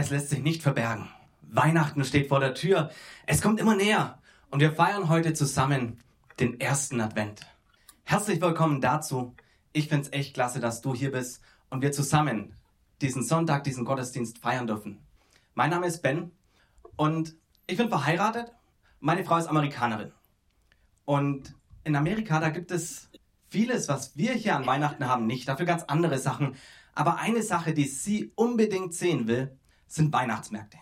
Es lässt sich nicht verbergen. Weihnachten steht vor der Tür. Es kommt immer näher. Und wir feiern heute zusammen den ersten Advent. Herzlich willkommen dazu. Ich find's echt klasse, dass du hier bist und wir zusammen diesen Sonntag, diesen Gottesdienst feiern dürfen. Mein Name ist Ben und ich bin verheiratet. Meine Frau ist Amerikanerin. Und in Amerika, da gibt es vieles, was wir hier an Weihnachten haben, nicht. Dafür ganz andere Sachen. Aber eine Sache, die sie unbedingt sehen will, sind Weihnachtsmärkte.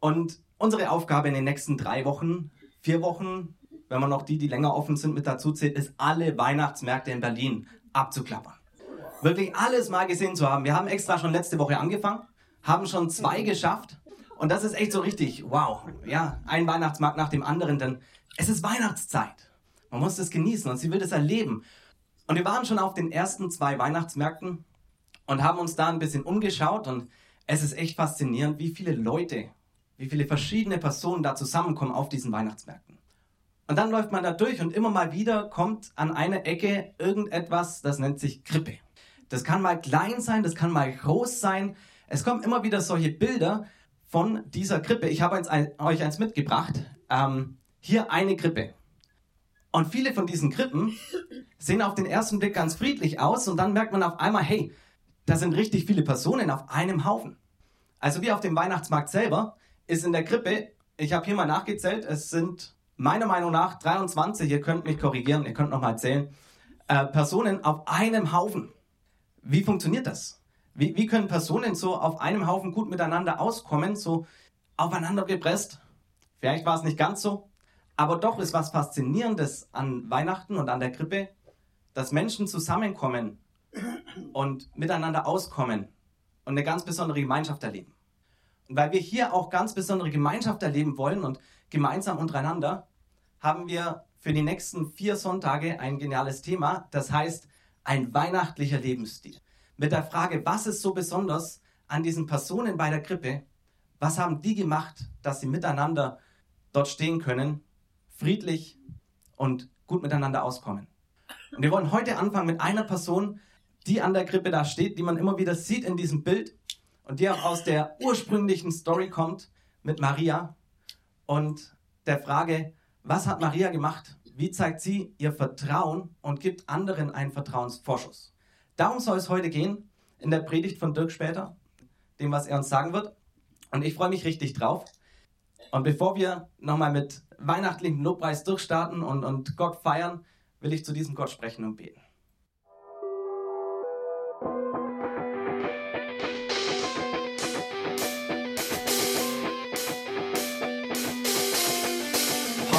Und unsere Aufgabe in den nächsten 3 Wochen, 4 Wochen, wenn man noch die länger offen sind, mit dazu zählt, ist, alle Weihnachtsmärkte in Berlin abzuklappern. Wirklich alles mal gesehen zu haben. Wir haben extra schon letzte Woche angefangen, haben schon 2 geschafft. Und das ist echt so richtig, wow, ja, ein Weihnachtsmarkt nach dem anderen, denn es ist Weihnachtszeit. Man muss das genießen und sie will das erleben. Und wir waren schon auf den ersten 2 Weihnachtsmärkten und haben uns da ein bisschen umgeschaut. Und es ist echt faszinierend, wie viele Leute, wie viele verschiedene Personen da zusammenkommen auf diesen Weihnachtsmärkten. Und dann läuft man da durch und immer mal wieder kommt an einer Ecke irgendetwas, das nennt sich Krippe. Das kann mal klein sein, das kann mal groß sein. Es kommen immer wieder solche Bilder von dieser Krippe. Ich habe euch eins mitgebracht. Hier eine Krippe. Und viele von diesen Krippen sehen auf den ersten Blick ganz friedlich aus und dann merkt man auf einmal, hey, da sind richtig viele Personen auf einem Haufen. Also wie auf dem Weihnachtsmarkt selber ist in der Krippe, ich habe hier mal nachgezählt, es sind meiner Meinung nach 23, ihr könnt mich korrigieren, ihr könnt nochmal zählen, Personen auf einem Haufen. Wie funktioniert das? Wie können Personen so auf einem Haufen gut miteinander auskommen, so aufeinander gepresst? Vielleicht war es nicht ganz so, aber doch ist was Faszinierendes an Weihnachten und an der Krippe, dass Menschen zusammenkommen und miteinander auskommen und eine ganz besondere Gemeinschaft erleben. Und weil wir hier auch ganz besondere Gemeinschaft erleben wollen und gemeinsam untereinander, haben wir für die nächsten 4 Sonntage ein geniales Thema, das heißt ein weihnachtlicher Lebensstil. Mit der Frage, was ist so besonders an diesen Personen bei der Krippe? Was haben die gemacht, dass sie miteinander dort stehen können, friedlich und gut miteinander auskommen? Und wir wollen heute anfangen mit einer Person, die an der Krippe da steht, die man immer wieder sieht in diesem Bild und die auch aus der ursprünglichen Story kommt mit Maria und der Frage, was hat Maria gemacht? Wie zeigt sie ihr Vertrauen und gibt anderen einen Vertrauensvorschuss? Darum soll es heute gehen, in der Predigt von Dirk Später, dem, was er uns sagen wird. Und ich freue mich richtig drauf. Und bevor wir nochmal mit weihnachtlichem Lobpreis durchstarten und Gott feiern, will ich zu diesem Gott sprechen und beten.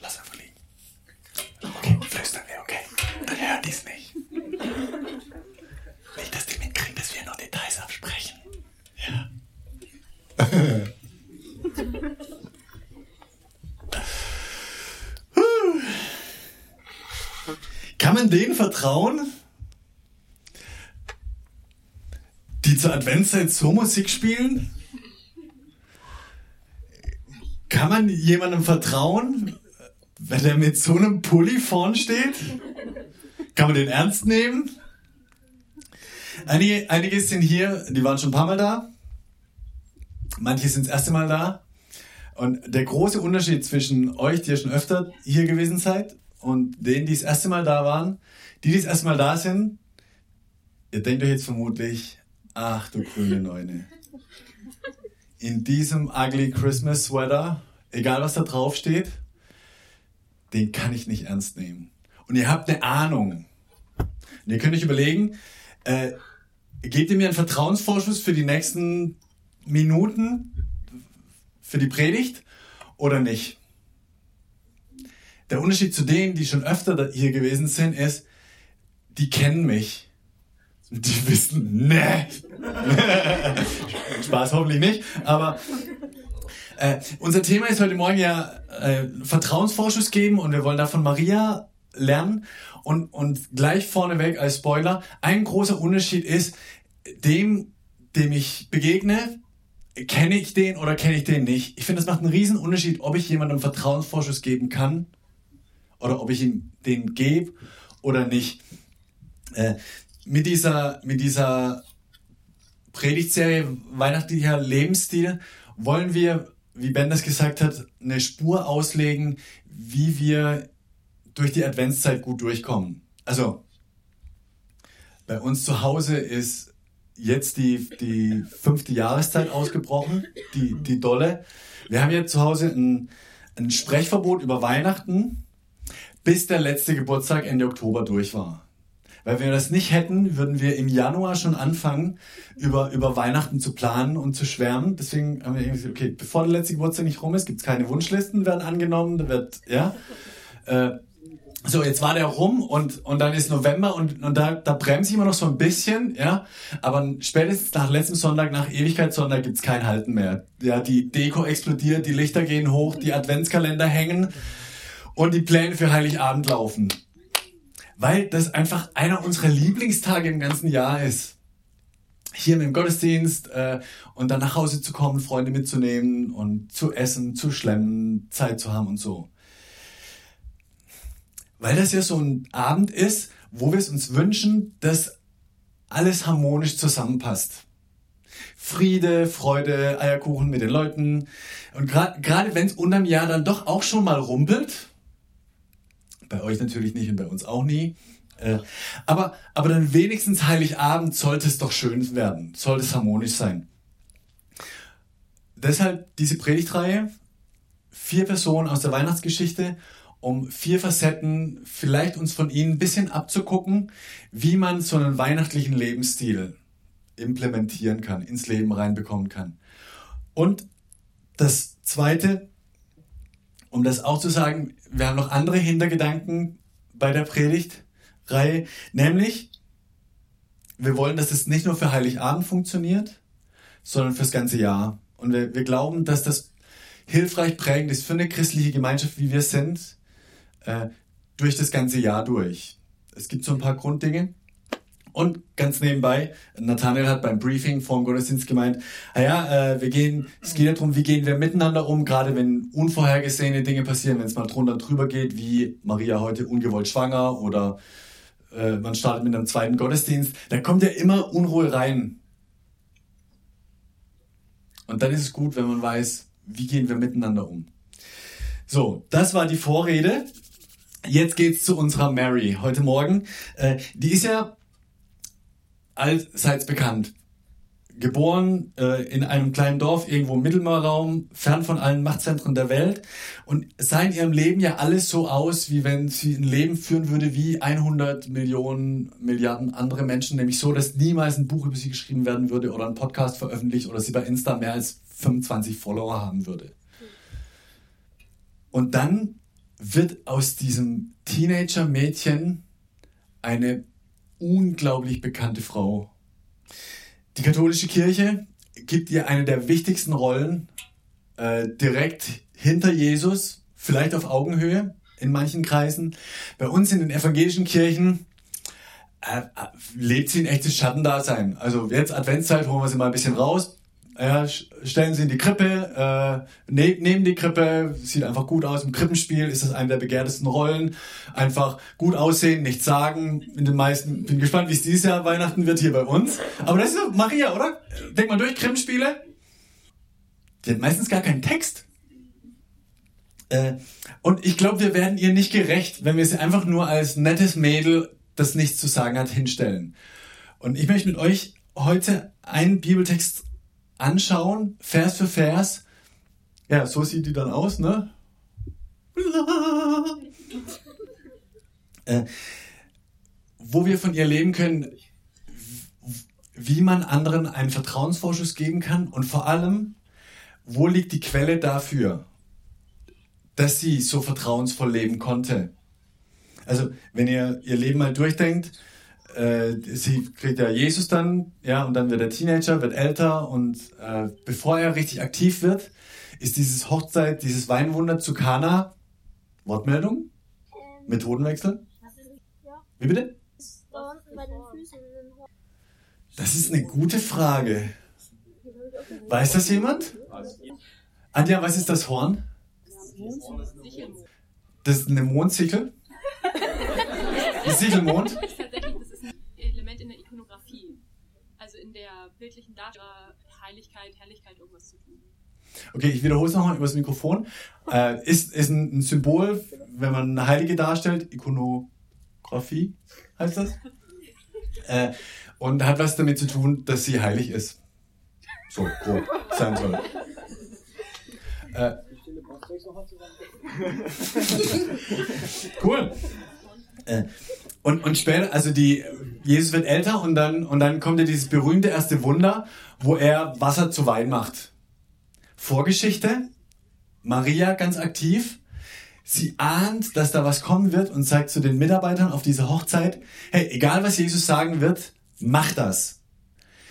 Lass einfach liegen. Okay, flüstern wir, okay? Dann hören die es nicht. Nicht, dass die mitkriegen, dass wir noch Details absprechen. Ja. Kann man denen vertrauen, die zur Adventszeit so Musik spielen? Kann man jemandem vertrauen, wenn er mit so einem Pulli vorn steht? Kann man den ernst nehmen? Einige sind hier, die waren schon ein paar Mal da. Manche sind das erste Mal da. Und der große Unterschied zwischen euch, die ihr schon öfter hier gewesen seid, und denen, die das erste Mal da waren, die das erste Mal da sind, ihr denkt euch jetzt vermutlich, ach du grüne Neune, in diesem ugly Christmas Sweater, egal was da drauf steht, den kann ich nicht ernst nehmen. Und ihr habt eine Ahnung. Und ihr könnt euch überlegen, gebt ihr mir einen Vertrauensvorschuss für die nächsten Minuten, für die Predigt oder nicht? Der Unterschied zu denen, die schon öfter hier gewesen sind, ist, die kennen mich. Die wissen, ne. Spaß hoffentlich nicht, aber Unser Thema ist heute Morgen ja Vertrauensvorschuss geben, und wir wollen da von Maria lernen. Und gleich vorneweg als Spoiler, ein großer Unterschied ist, dem ich begegne, kenne ich den oder kenne ich den nicht. Ich finde, das macht einen riesen Unterschied, ob ich jemandem Vertrauensvorschuss geben kann oder ob ich ihm den gebe oder nicht. Mit dieser Predigtserie Weihnachtlicher Lebensstil wollen wir, wie Ben das gesagt hat, eine Spur auslegen, wie wir durch die Adventszeit gut durchkommen. Also, bei uns zu Hause ist jetzt die 5. Jahreszeit ausgebrochen, die dolle. Wir haben jetzt zu Hause ein Sprechverbot über Weihnachten, bis der letzte Geburtstag Ende Oktober durch war. Weil wenn wir das nicht hätten, würden wir im Januar schon anfangen, über Weihnachten zu planen und zu schwärmen. Deswegen haben wir irgendwie gesagt, okay, bevor der letzte Geburtstag nicht rum ist, gibt's keine Wunschlisten, werden angenommen, da wird, ja. So, jetzt war der rum und dann ist November und da bremse ich immer noch so ein bisschen, ja. Aber spätestens nach letztem Sonntag, nach Ewigkeitssonntag gibt's kein Halten mehr. Ja, die Deko explodiert, die Lichter gehen hoch, die Adventskalender hängen und die Pläne für Heiligabend laufen. Weil das einfach einer unserer Lieblingstage im ganzen Jahr ist. Hier mit dem Gottesdienst und dann nach Hause zu kommen, Freunde mitzunehmen und zu essen, zu schlemmen, Zeit zu haben und so. Weil das ja so ein Abend ist, wo wir es uns wünschen, dass alles harmonisch zusammenpasst. Friede, Freude, Eierkuchen mit den Leuten. Und gerade wenn es unterm Jahr dann doch auch schon mal rumpelt, bei euch natürlich nicht und bei uns auch nie. Aber dann wenigstens Heiligabend sollte es doch schön werden. Sollte es harmonisch sein. Deshalb diese Predigtreihe. 4 Personen aus der Weihnachtsgeschichte, um 4 Facetten, vielleicht uns von ihnen ein bisschen abzugucken, wie man so einen weihnachtlichen Lebensstil implementieren kann, ins Leben reinbekommen kann. Und das Zweite, um das auch zu sagen, wir haben noch andere Hintergedanken bei der Predigtreihe, nämlich, wir wollen, dass es nicht nur für Heiligabend funktioniert, sondern fürs ganze Jahr. Und wir glauben, dass das hilfreich prägend ist für eine christliche Gemeinschaft, wie wir sind, durch das ganze Jahr durch. Es gibt so ein paar Grunddinge. Und ganz nebenbei, Nathaniel hat beim Briefing vor dem Gottesdienst gemeint, es geht ja darum, wie gehen wir miteinander um, gerade wenn unvorhergesehene Dinge passieren, wenn es mal drunter und drüber geht, wie Maria heute ungewollt schwanger oder man startet mit einem zweiten Gottesdienst, da kommt ja immer Unruhe rein. Und dann ist es gut, wenn man weiß, wie gehen wir miteinander um. So, das war die Vorrede. Jetzt geht's zu unserer Mary heute Morgen. Die ist ja allseits bekannt. Geboren in einem kleinen Dorf irgendwo im Mittelmeerraum, fern von allen Machtzentren der Welt, und sah in ihrem Leben ja alles so aus, wie wenn sie ein Leben führen würde wie 100 Millionen, Milliarden andere Menschen, nämlich so, dass niemals ein Buch über sie geschrieben werden würde oder ein Podcast veröffentlicht oder sie bei Insta mehr als 25 Follower haben würde. Und dann wird aus diesem Teenager-Mädchen eine unglaublich bekannte Frau. Die katholische Kirche gibt ihr eine der wichtigsten Rollen, direkt hinter Jesus, vielleicht auf Augenhöhe in manchen Kreisen. Bei uns in den evangelischen Kirchen lebt sie ein echtes Schattendasein. Also jetzt Adventszeit, holen wir sie mal ein bisschen raus, stellen sie in die Krippe, nehmen die Krippe, sieht einfach gut aus. Im Krippenspiel ist das eine der begehrtesten Rollen. Einfach gut aussehen, nichts sagen. In den meisten, bin gespannt, wie es dieses Jahr Weihnachten wird hier bei uns. Aber das ist doch Maria, oder? Denk mal durch, Krippenspiele. Die hat meistens gar keinen Text. Und ich glaube, wir werden ihr nicht gerecht, wenn wir sie einfach nur als nettes Mädel, das nichts zu sagen hat, hinstellen. Und ich möchte mit euch heute einen Bibeltext anschauen, Vers für Vers. Ja, so sieht die dann aus, ne? Wo wir von ihr leben können, wie man anderen einen Vertrauensvorschuss geben kann, und vor allem, wo liegt die Quelle dafür, dass sie so vertrauensvoll leben konnte. Also, wenn ihr ihr Leben mal durchdenkt, sie kriegt ja Jesus dann, ja, und dann wird er Teenager, wird älter, und bevor er richtig aktiv wird, Ist dieses Hochzeit, dieses Weinwunder zu Kana, Wortmeldung? Methodenwechsel? Wie bitte? Das ist eine gute Frage. Weiß das jemand? Anja, was ist das Horn? Das ist eine Mondsichel? Ein Sichelmond? Das ist tatsächlich ein Element in der Ikonografie. Also in der bildlichen Darstellung Heiligkeit, irgendwas zu tun. Okay, ich wiederhole es nochmal übers Mikrofon. Ist ein Symbol, wenn man Heilige darstellt, Ikonografie heißt das. Und hat was damit zu tun, dass sie heilig ist. So, grob sein soll. Cool. Und später, also Jesus wird älter und dann kommt ja dieses berühmte erste Wunder, wo er Wasser zu Wein macht. Vorgeschichte, Maria ganz aktiv, sie ahnt, dass da was kommen wird und sagt zu den Mitarbeitern auf dieser Hochzeit, hey, egal was Jesus sagen wird, mach das.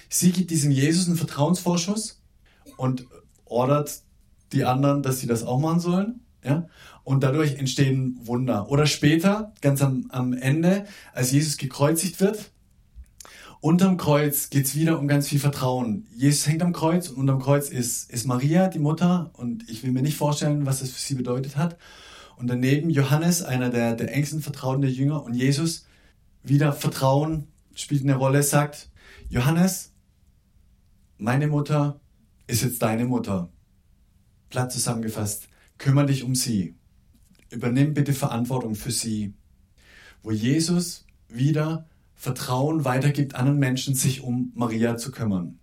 Sie gibt diesem Jesus einen Vertrauensvorschuss und ordert die anderen, dass sie das auch machen sollen. Ja? Und dadurch entstehen Wunder. Oder später, ganz am Ende, als Jesus gekreuzigt wird, unterm Kreuz geht es wieder um ganz viel Vertrauen. Jesus hängt am Kreuz und unterm Kreuz ist Maria, die Mutter, und ich will mir nicht vorstellen, was das für sie bedeutet hat. Und daneben Johannes, einer der engsten Vertrauten der Jünger, und Jesus, wieder Vertrauen spielt eine Rolle, sagt, Johannes, meine Mutter ist jetzt deine Mutter. Platt zusammengefasst, kümmere dich um sie. Übernimm bitte Verantwortung für sie. Wo Jesus wieder Vertrauen weitergibt anderen Menschen, sich um Maria zu kümmern.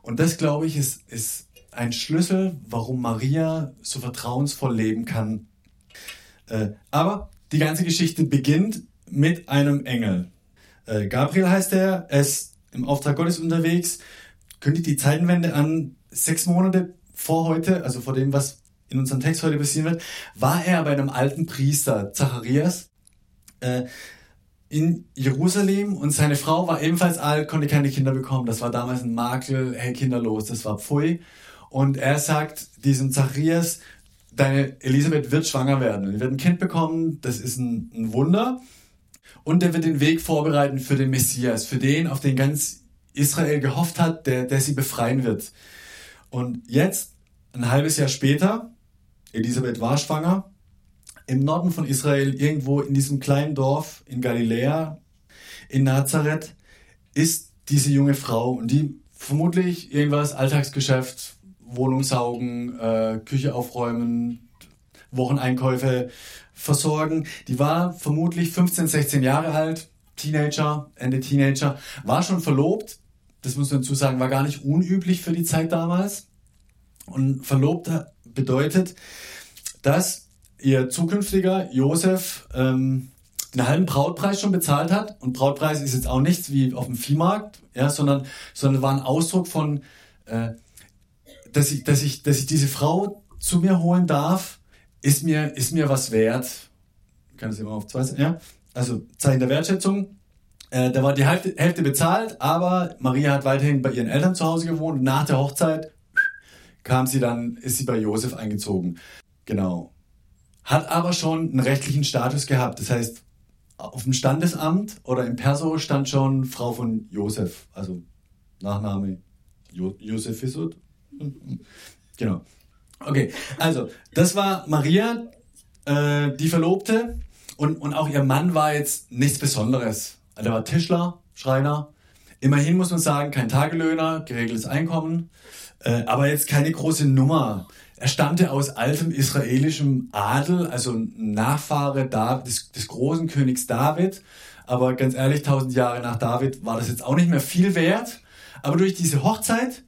Und das, glaube ich, ist ein Schlüssel, warum Maria so vertrauensvoll leben kann. Aber die ganze Geschichte beginnt mit einem Engel. Gabriel heißt er, er ist im Auftrag Gottes unterwegs, kündigt die Zeitenwende an, 6 Monate vor heute, also vor dem, was in unserem Text heute passieren wird, war er bei einem alten Priester, Zacharias, in Jerusalem, und seine Frau war ebenfalls alt, konnte keine Kinder bekommen. Das war damals ein Makel, hey, kinderlos, das war pfui. Und er sagt diesem Zacharias, deine Elisabeth wird schwanger werden, die wird ein Kind bekommen, das ist ein Wunder. Und der wird den Weg vorbereiten für den Messias, für den, auf den ganz Israel gehofft hat, der sie befreien wird. Und jetzt, ein halbes Jahr später, Elisabeth war schwanger, im Norden von Israel, irgendwo in diesem kleinen Dorf in Galiläa, in Nazareth, ist diese junge Frau, und die vermutlich irgendwas, Alltagsgeschäft, Wohnung saugen, Küche aufräumen, Wocheneinkäufe versorgen. Die war vermutlich 15, 16 Jahre alt, Teenager, Ende Teenager, war schon verlobt. Das muss man dazu sagen, war gar nicht unüblich für die Zeit damals. Und verlobt bedeutet, dass ihr zukünftiger Josef den halben Brautpreis schon bezahlt hat. Und Brautpreis ist jetzt auch nichts wie auf dem Viehmarkt, ja, sondern war ein Ausdruck von, dass ich diese Frau zu mir holen darf, ist mir was wert. Ich kann das immer auf 2 sagen, ja. Also Zeichen der Wertschätzung. Da war die Hälfte bezahlt, aber Maria hat weiterhin bei ihren Eltern zu Hause gewohnt. Nach der Hochzeit ist sie bei Josef eingezogen. Genau. Hat aber schon einen rechtlichen Status gehabt. Das heißt, auf dem Standesamt oder im Perso stand schon Frau von Josef. Also Nachname Josef Fissut. Genau. Okay, also das war Maria, die Verlobte. Und auch ihr Mann war jetzt nichts Besonderes. Der war Tischler, Schreiner. Immerhin muss man sagen, kein Tagelöhner, geregeltes Einkommen. Aber jetzt keine große Nummer. Er stammte aus altem israelischem Adel, also ein Nachfahre des großen Königs David. Aber ganz ehrlich, 1000 Jahre nach David war das jetzt auch nicht mehr viel wert. Aber durch diese Hochzeit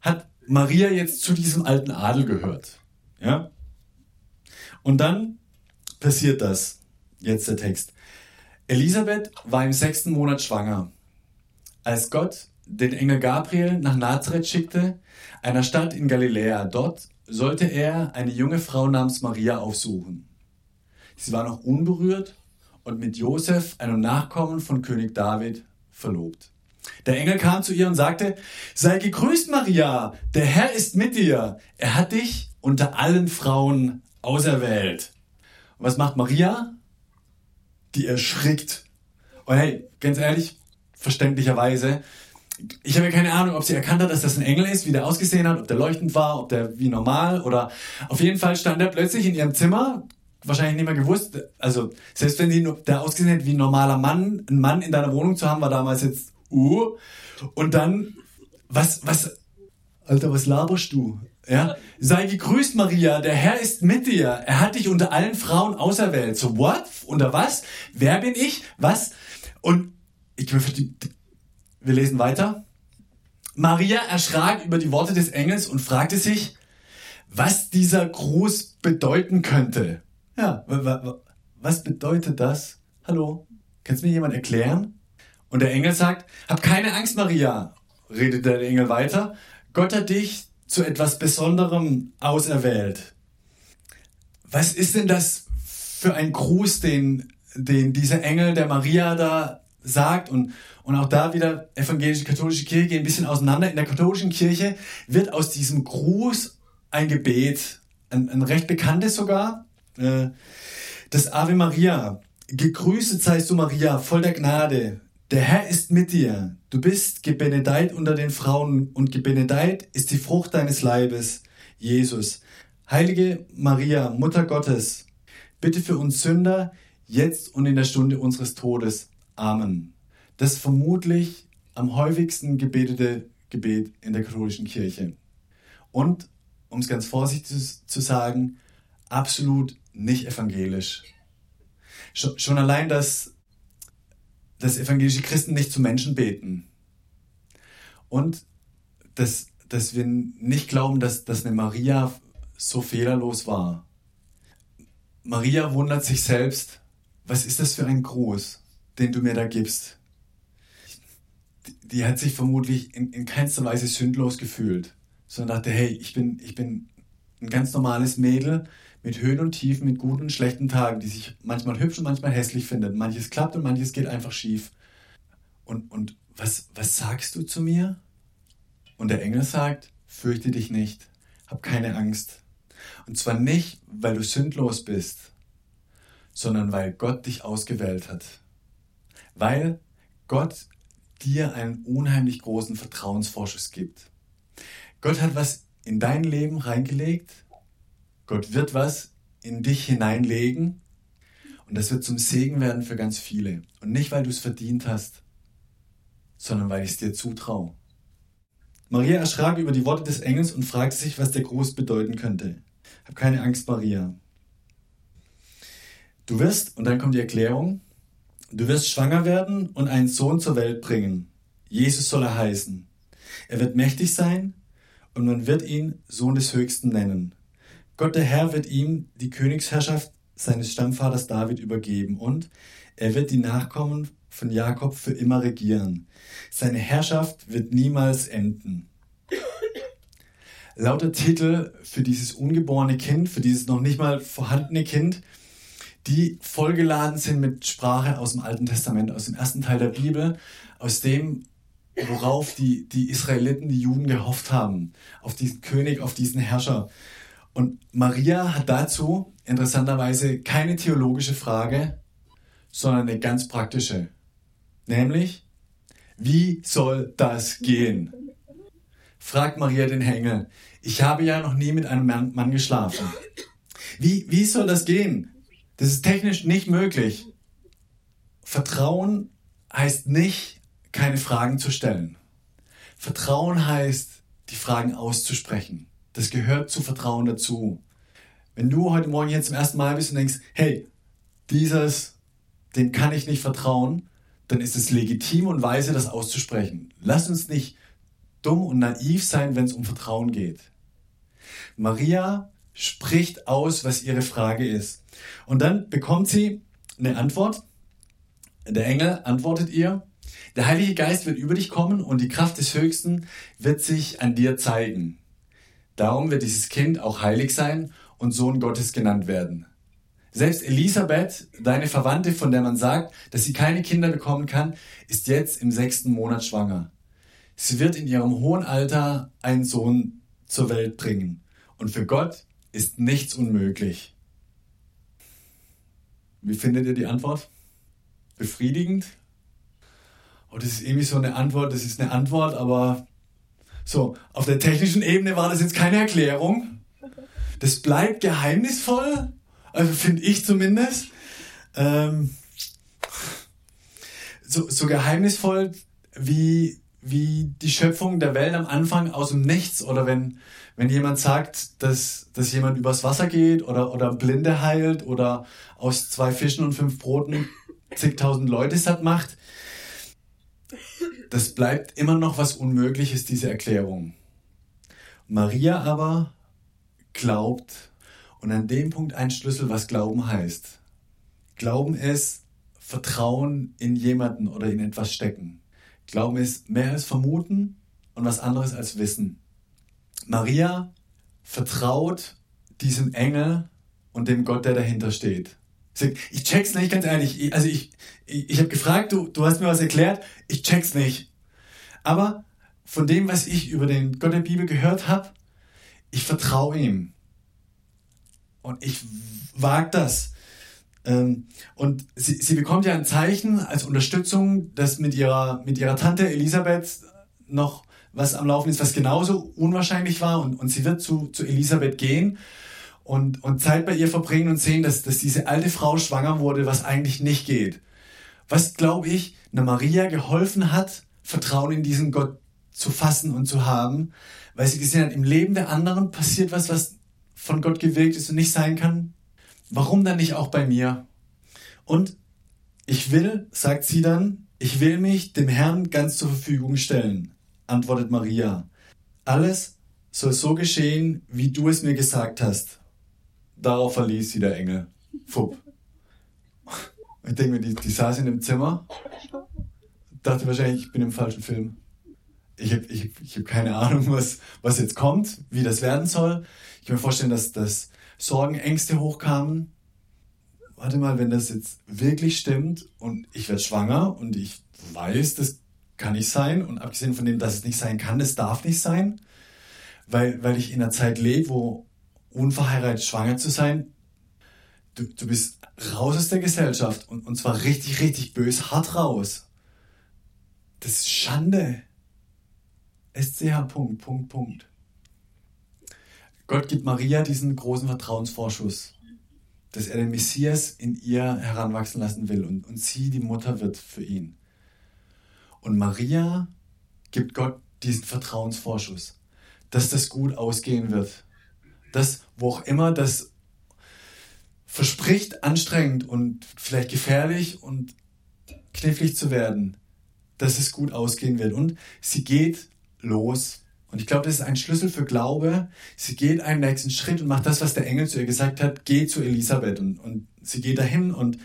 hat Maria jetzt zu diesem alten Adel gehört. Ja? Und dann passiert das. Jetzt der Text. Elisabeth war im 6. Monat schwanger, als Gott den Engel Gabriel nach Nazareth schickte, einer Stadt in Galiläa. Dort sollte er eine junge Frau namens Maria aufsuchen. Sie war noch unberührt und mit Josef, einem Nachkommen von König David, verlobt. Der Engel kam zu ihr und sagte, sei gegrüßt, Maria, der Herr ist mit dir. Er hat dich unter allen Frauen auserwählt. Und was macht Maria? Die erschrickt. Und hey, ganz ehrlich, verständlicherweise, ich habe ja keine Ahnung, ob sie erkannt hat, dass das ein Engel ist, wie der ausgesehen hat, ob der leuchtend war, ob der wie normal oder... Auf jeden Fall stand er plötzlich in ihrem Zimmer, wahrscheinlich nicht mehr gewusst, also selbst wenn sie da ausgesehen hätte wie ein normaler Mann, einen Mann in deiner Wohnung zu haben, war damals jetzt und dann, Alter, was laberst du? Ja? Sei gegrüßt, Maria, der Herr ist mit dir. Er hat dich unter allen Frauen auserwählt. So, what? Unter was? Wer bin ich? Was? Und wir lesen weiter. Maria erschrak über die Worte des Engels und fragte sich, was dieser Gruß bedeuten könnte. Ja, was bedeutet das? Hallo, kannst mir jemand erklären? Und der Engel sagt, hab keine Angst, Maria, redet der Engel weiter. Gott hat dich zu etwas Besonderem auserwählt. Was ist denn das für ein Gruß, den dieser Engel der Maria da sagt? Und auch da wieder evangelische, katholische Kirche ein bisschen auseinander. In der katholischen Kirche wird aus diesem Gruß ein Gebet, ein recht bekanntes sogar, das Ave Maria. Gegrüßet seist du, Maria, voll der Gnade. Der Herr ist mit dir. Du bist gebenedeit unter den Frauen und gebenedeit ist die Frucht deines Leibes, Jesus. Heilige Maria, Mutter Gottes, bitte für uns Sünder, jetzt und in der Stunde unseres Todes. Amen. Das vermutlich am häufigsten gebetete Gebet in der katholischen Kirche. Und, um es ganz vorsichtig zu sagen, absolut nicht evangelisch. Schon allein das... dass evangelische Christen nicht zu Menschen beten. Und dass wir nicht glauben, dass eine Maria so fehlerlos war. Maria wundert sich selbst, was ist das für ein Gruß, den du mir da gibst? Die hat sich vermutlich in keinster Weise sündlos gefühlt, sondern dachte, hey, ich bin ein ganz normales Mädel, mit Höhen und Tiefen, mit guten und schlechten Tagen, die sich manchmal hübsch und manchmal hässlich findet. Manches klappt und manches geht einfach schief. Und was sagst du zu mir? Und der Engel sagt, fürchte dich nicht, hab keine Angst. Und zwar nicht, weil du sündlos bist, sondern weil Gott dich ausgewählt hat. Weil Gott dir einen unheimlich großen Vertrauensvorschuss gibt. Gott hat was in dein Leben reingelegt, Gott wird was in dich hineinlegen und das wird zum Segen werden für ganz viele. Und nicht, weil du es verdient hast, sondern weil ich es dir zutraue. Maria erschrak über die Worte des Engels und fragte sich, was der Gruß bedeuten könnte. Hab keine Angst, Maria. Du wirst, und dann kommt die Erklärung, du wirst schwanger werden und einen Sohn zur Welt bringen. Jesus soll er heißen. Er wird mächtig sein und man wird ihn Sohn des Höchsten nennen. Gott, der Herr, wird ihm die Königsherrschaft seines Stammvaters David übergeben und er wird die Nachkommen von Jakob für immer regieren. Seine Herrschaft wird niemals enden. Lauter Titel für dieses ungeborene Kind, für dieses noch nicht mal vorhandene Kind, die vollgeladen sind mit Sprache aus dem Alten Testament, aus dem ersten Teil der Bibel, aus dem, worauf die Israeliten, die Juden gehofft haben, auf diesen König, auf diesen Herrscher. Und Maria hat dazu interessanterweise keine theologische Frage, sondern eine ganz praktische. Nämlich, wie soll das gehen? Fragt Maria den Engel. Ich habe ja noch nie mit einem Mann geschlafen. Wie soll das gehen? Das ist technisch nicht möglich. Vertrauen heißt nicht, keine Fragen zu stellen. Vertrauen heißt, die Fragen auszusprechen. Das gehört zu Vertrauen dazu. Wenn du heute Morgen hier zum ersten Mal bist und denkst, hey, dem kann ich nicht vertrauen, dann ist es legitim und weise, das auszusprechen. Lass uns nicht dumm und naiv sein, wenn es um Vertrauen geht. Maria spricht aus, was ihre Frage ist. Und dann bekommt sie eine Antwort. Der Engel antwortet ihr, der Heilige Geist wird über dich kommen und die Kraft des Höchsten wird sich an dir zeigen. Darum wird dieses Kind auch heilig sein und Sohn Gottes genannt werden. Selbst Elisabeth, deine Verwandte, von der man sagt, dass sie keine Kinder bekommen kann, ist jetzt im 6. Monat schwanger. Sie wird in ihrem hohen Alter einen Sohn zur Welt bringen. Und für Gott ist nichts unmöglich. Wie findet ihr die Antwort? Befriedigend? Oh, das ist irgendwie so eine Antwort, das ist eine Antwort, aber so, auf der technischen Ebene war das jetzt keine Erklärung. Das bleibt geheimnisvoll, also finde ich zumindest. So geheimnisvoll wie die Schöpfung der Welt am Anfang aus dem Nichts, oder wenn jemand sagt, dass jemand übers Wasser geht oder Blinde heilt oder aus 2 Fischen und 5 Broten zigtausend Leute satt macht. Das bleibt immer noch was Unmögliches, diese Erklärung. Maria aber glaubt, und an dem Punkt ein Schlüssel, was Glauben heißt. Glauben ist Vertrauen in jemanden oder in etwas stecken. Glauben ist mehr als Vermuten und was anderes als Wissen. Maria vertraut diesem Engel und dem Gott, der dahinter steht. Ich check's nicht, ganz ehrlich. Ich habe gefragt, du hast mir was erklärt, ich check's nicht. Aber von dem, was ich über den Gott der Bibel gehört habe, ich vertraue ihm. Und ich wage das. Und sie bekommt ja ein Zeichen als Unterstützung, dass mit ihrer Tante Elisabeth noch was am Laufen ist, was genauso unwahrscheinlich war. Und sie wird zu Elisabeth gehen und Zeit bei ihr verbringen und sehen, dass diese alte Frau schwanger wurde, was eigentlich nicht geht. Was, glaube ich, einer Maria geholfen hat, Vertrauen in diesen Gott zu fassen und zu haben, weil sie gesehen hat, im Leben der anderen passiert was von Gott gewirkt ist und nicht sein kann. Warum dann nicht auch bei mir? Und ich will, sagt sie dann, ich will mich dem Herrn ganz zur Verfügung stellen, antwortet Maria. Alles soll so geschehen, wie du es mir gesagt hast. Darauf verließ sie der Engel. Fupp. Ich denke mir, die saß in dem Zimmer, dachte wahrscheinlich, ich bin im falschen Film. Ich hab keine Ahnung, was jetzt kommt, wie das werden soll. Ich kann mir vorstellen, dass Sorgen, Ängste hochkamen. Warte mal, wenn das jetzt wirklich stimmt und ich werde schwanger und ich weiß, das kann nicht sein, und abgesehen von dem, dass es nicht sein kann, das darf nicht sein, weil ich in einer Zeit lebe, wo unverheiratet schwanger zu sein, du bist raus aus der Gesellschaft und zwar richtig, richtig bös, hart raus. Das ist Schande. SCH. .. Gott gibt Maria diesen großen Vertrauensvorschuss, dass er den Messias in ihr heranwachsen lassen will und sie die Mutter wird für ihn. Und Maria gibt Gott diesen Vertrauensvorschuss, dass das gut ausgehen wird. Dass, wo auch immer, das verspricht, anstrengend und vielleicht gefährlich und knifflig zu werden, dass es gut ausgehen wird. Und sie geht los. Und ich glaube, das ist ein Schlüssel für Glaube. Sie geht einen nächsten Schritt und macht das, was der Engel zu ihr gesagt hat, geh zu Elisabeth. Und sie geht dahin und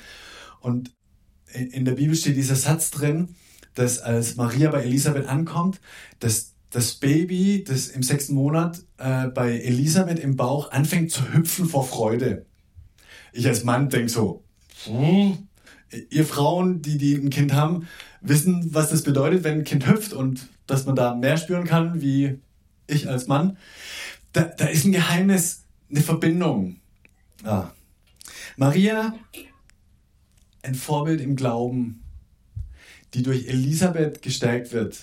in der Bibel steht dieser Satz drin, dass als Maria bei Elisabeth ankommt, dass das Baby, das im 6. Monat bei Elisabeth im Bauch anfängt zu hüpfen vor Freude. Ich als Mann denke so, ihr Frauen, die ein Kind haben, wissen, was das bedeutet, wenn ein Kind hüpft und dass man da mehr spüren kann, wie ich als Mann. Da ist ein Geheimnis, eine Verbindung. Ja. Maria, ein Vorbild im Glauben, die durch Elisabeth gestärkt wird.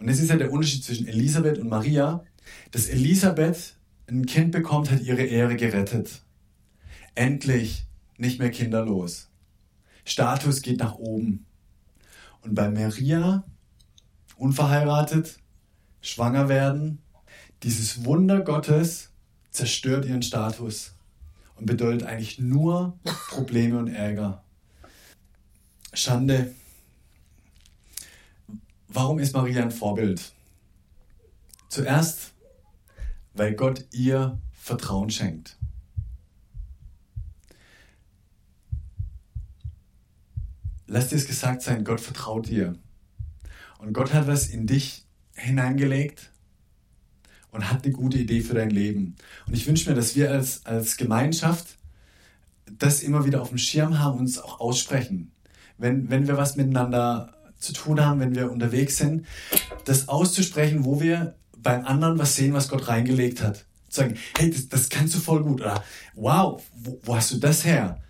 Und das ist ja der Unterschied zwischen Elisabeth und Maria, dass Elisabeth ein Kind bekommt, hat ihre Ehre gerettet. Endlich nicht mehr kinderlos. Status geht nach oben. Und bei Maria, unverheiratet, schwanger werden, dieses Wunder Gottes zerstört ihren Status und bedeutet eigentlich nur Probleme und Ärger. Schande. Warum ist Maria ein Vorbild? Zuerst, weil Gott ihr Vertrauen schenkt. Lass dir es gesagt sein, Gott vertraut dir. Und Gott hat was in dich hineingelegt und hat eine gute Idee für dein Leben. Und ich wünsche mir, dass wir als Gemeinschaft das immer wieder auf dem Schirm haben und uns auch aussprechen. Wenn wir was miteinander zu tun haben, wenn wir unterwegs sind, das auszusprechen, wo wir beim anderen was sehen, was Gott reingelegt hat. Sagen, hey, das kannst du voll gut. Oder, wow, wo hast du das her?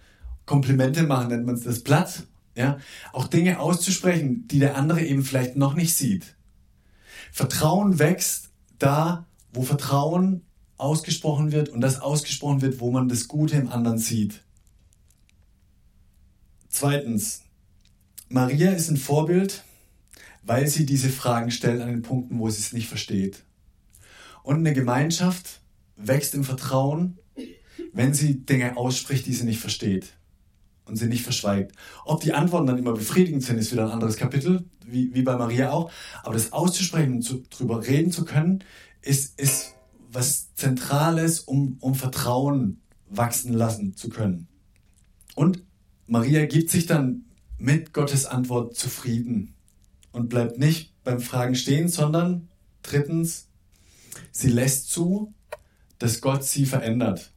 Komplimente machen, nennt man es das Blatt. Ja? Auch Dinge auszusprechen, die der andere eben vielleicht noch nicht sieht. Vertrauen wächst da, wo Vertrauen ausgesprochen wird und das ausgesprochen wird, wo man das Gute im anderen sieht. Zweitens, Maria ist ein Vorbild, weil sie diese Fragen stellt an den Punkten, wo sie es nicht versteht. Und eine Gemeinschaft wächst im Vertrauen, wenn sie Dinge ausspricht, die sie nicht versteht und sie nicht verschweigt. Ob die Antworten dann immer befriedigend sind, ist wieder ein anderes Kapitel, wie bei Maria auch. Aber das auszusprechen und darüber reden zu können, ist was Zentrales, um Vertrauen wachsen lassen zu können. Und Maria gibt sich dann mit Gottes Antwort zufrieden und bleibt nicht beim Fragen stehen, sondern drittens, sie lässt zu, dass Gott sie verändert.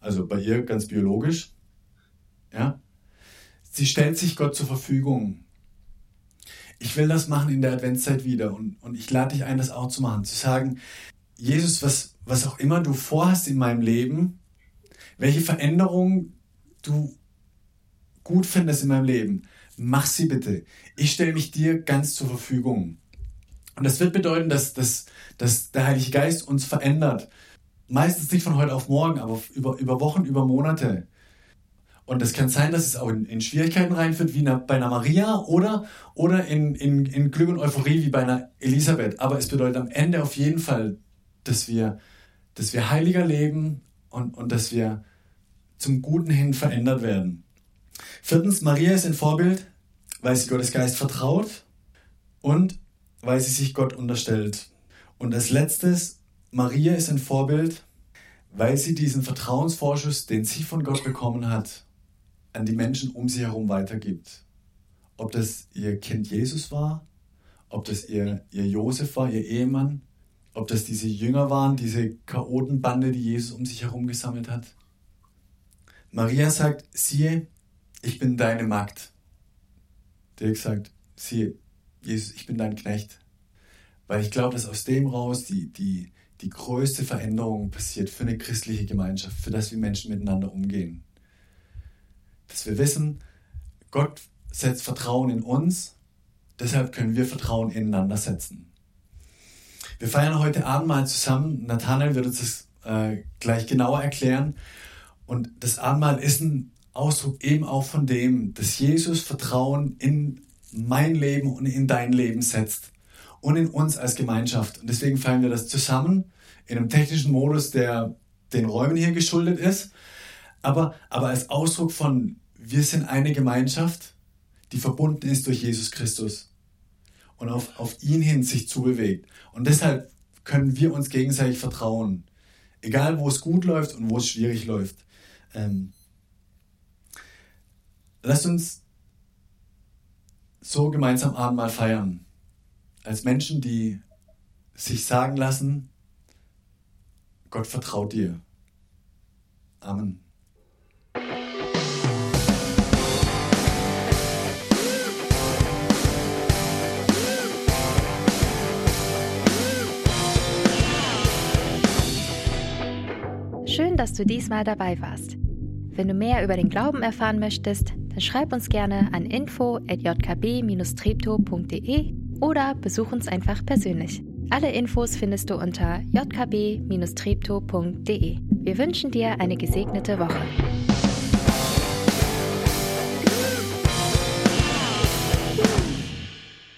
Also bei ihr ganz biologisch. Ja? Sie stellt sich Gott zur Verfügung. Ich will das machen in der Adventszeit wieder und ich lade dich ein, das auch zu machen. Zu sagen, Jesus, was auch immer du vorhast in meinem Leben, welche Veränderung du gut findest in meinem Leben, mach sie bitte. Ich stelle mich dir ganz zur Verfügung. Und das wird bedeuten, dass der Heilige Geist uns verändert. Meistens nicht von heute auf morgen, aber über Wochen, über Monate. Und es kann sein, dass es auch in Schwierigkeiten reinführt, wie bei einer Maria oder in Glück und Euphorie, wie bei einer Elisabeth. Aber es bedeutet am Ende auf jeden Fall, dass wir heiliger leben und dass wir zum Guten hin verändert werden. Viertens, Maria ist ein Vorbild, weil sie Gottes Geist vertraut und weil sie sich Gott unterstellt. Und als letztes, Maria ist ein Vorbild, weil sie diesen Vertrauensvorschuss, den sie von Gott bekommen hat, an die Menschen um sie herum weitergibt. Ob das ihr Kind Jesus war, ob das ihr Josef war, ihr Ehemann, ob das diese Jünger waren, diese Chaotenbande, die Jesus um sich herum gesammelt hat. Maria sagt, siehe, ich bin deine Magd. Dirk sagt, siehe, Jesus, ich bin dein Knecht. Weil ich glaube, dass aus dem raus die größte Veränderung passiert für eine christliche Gemeinschaft, für das wir Menschen miteinander umgehen. Dass wir wissen, Gott setzt Vertrauen in uns, deshalb können wir Vertrauen ineinander setzen. Wir feiern heute Abend mal zusammen. Nathanael wird uns das gleich genauer erklären. Und das Abendmahl ist ein Ausdruck eben auch von dem, dass Jesus Vertrauen in mein Leben und in dein Leben setzt und in uns als Gemeinschaft. Und deswegen feiern wir das zusammen in einem technischen Modus, der den Räumen hier geschuldet ist, aber als Ausdruck von, wir sind eine Gemeinschaft, die verbunden ist durch Jesus Christus und auf ihn hin sich zubewegt. Und deshalb können wir uns gegenseitig vertrauen, egal wo es gut läuft und wo es schwierig läuft. Lasst uns so gemeinsam Abendmahl feiern. Als Menschen, die sich sagen lassen, Gott vertraut dir. Amen. Schön, dass du diesmal dabei warst. Wenn du mehr über den Glauben erfahren möchtest, dann schreib uns gerne an info@jkb-treptow.de oder besuch uns einfach persönlich. Alle Infos findest du unter jkb-treptow.de. Wir wünschen dir eine gesegnete Woche.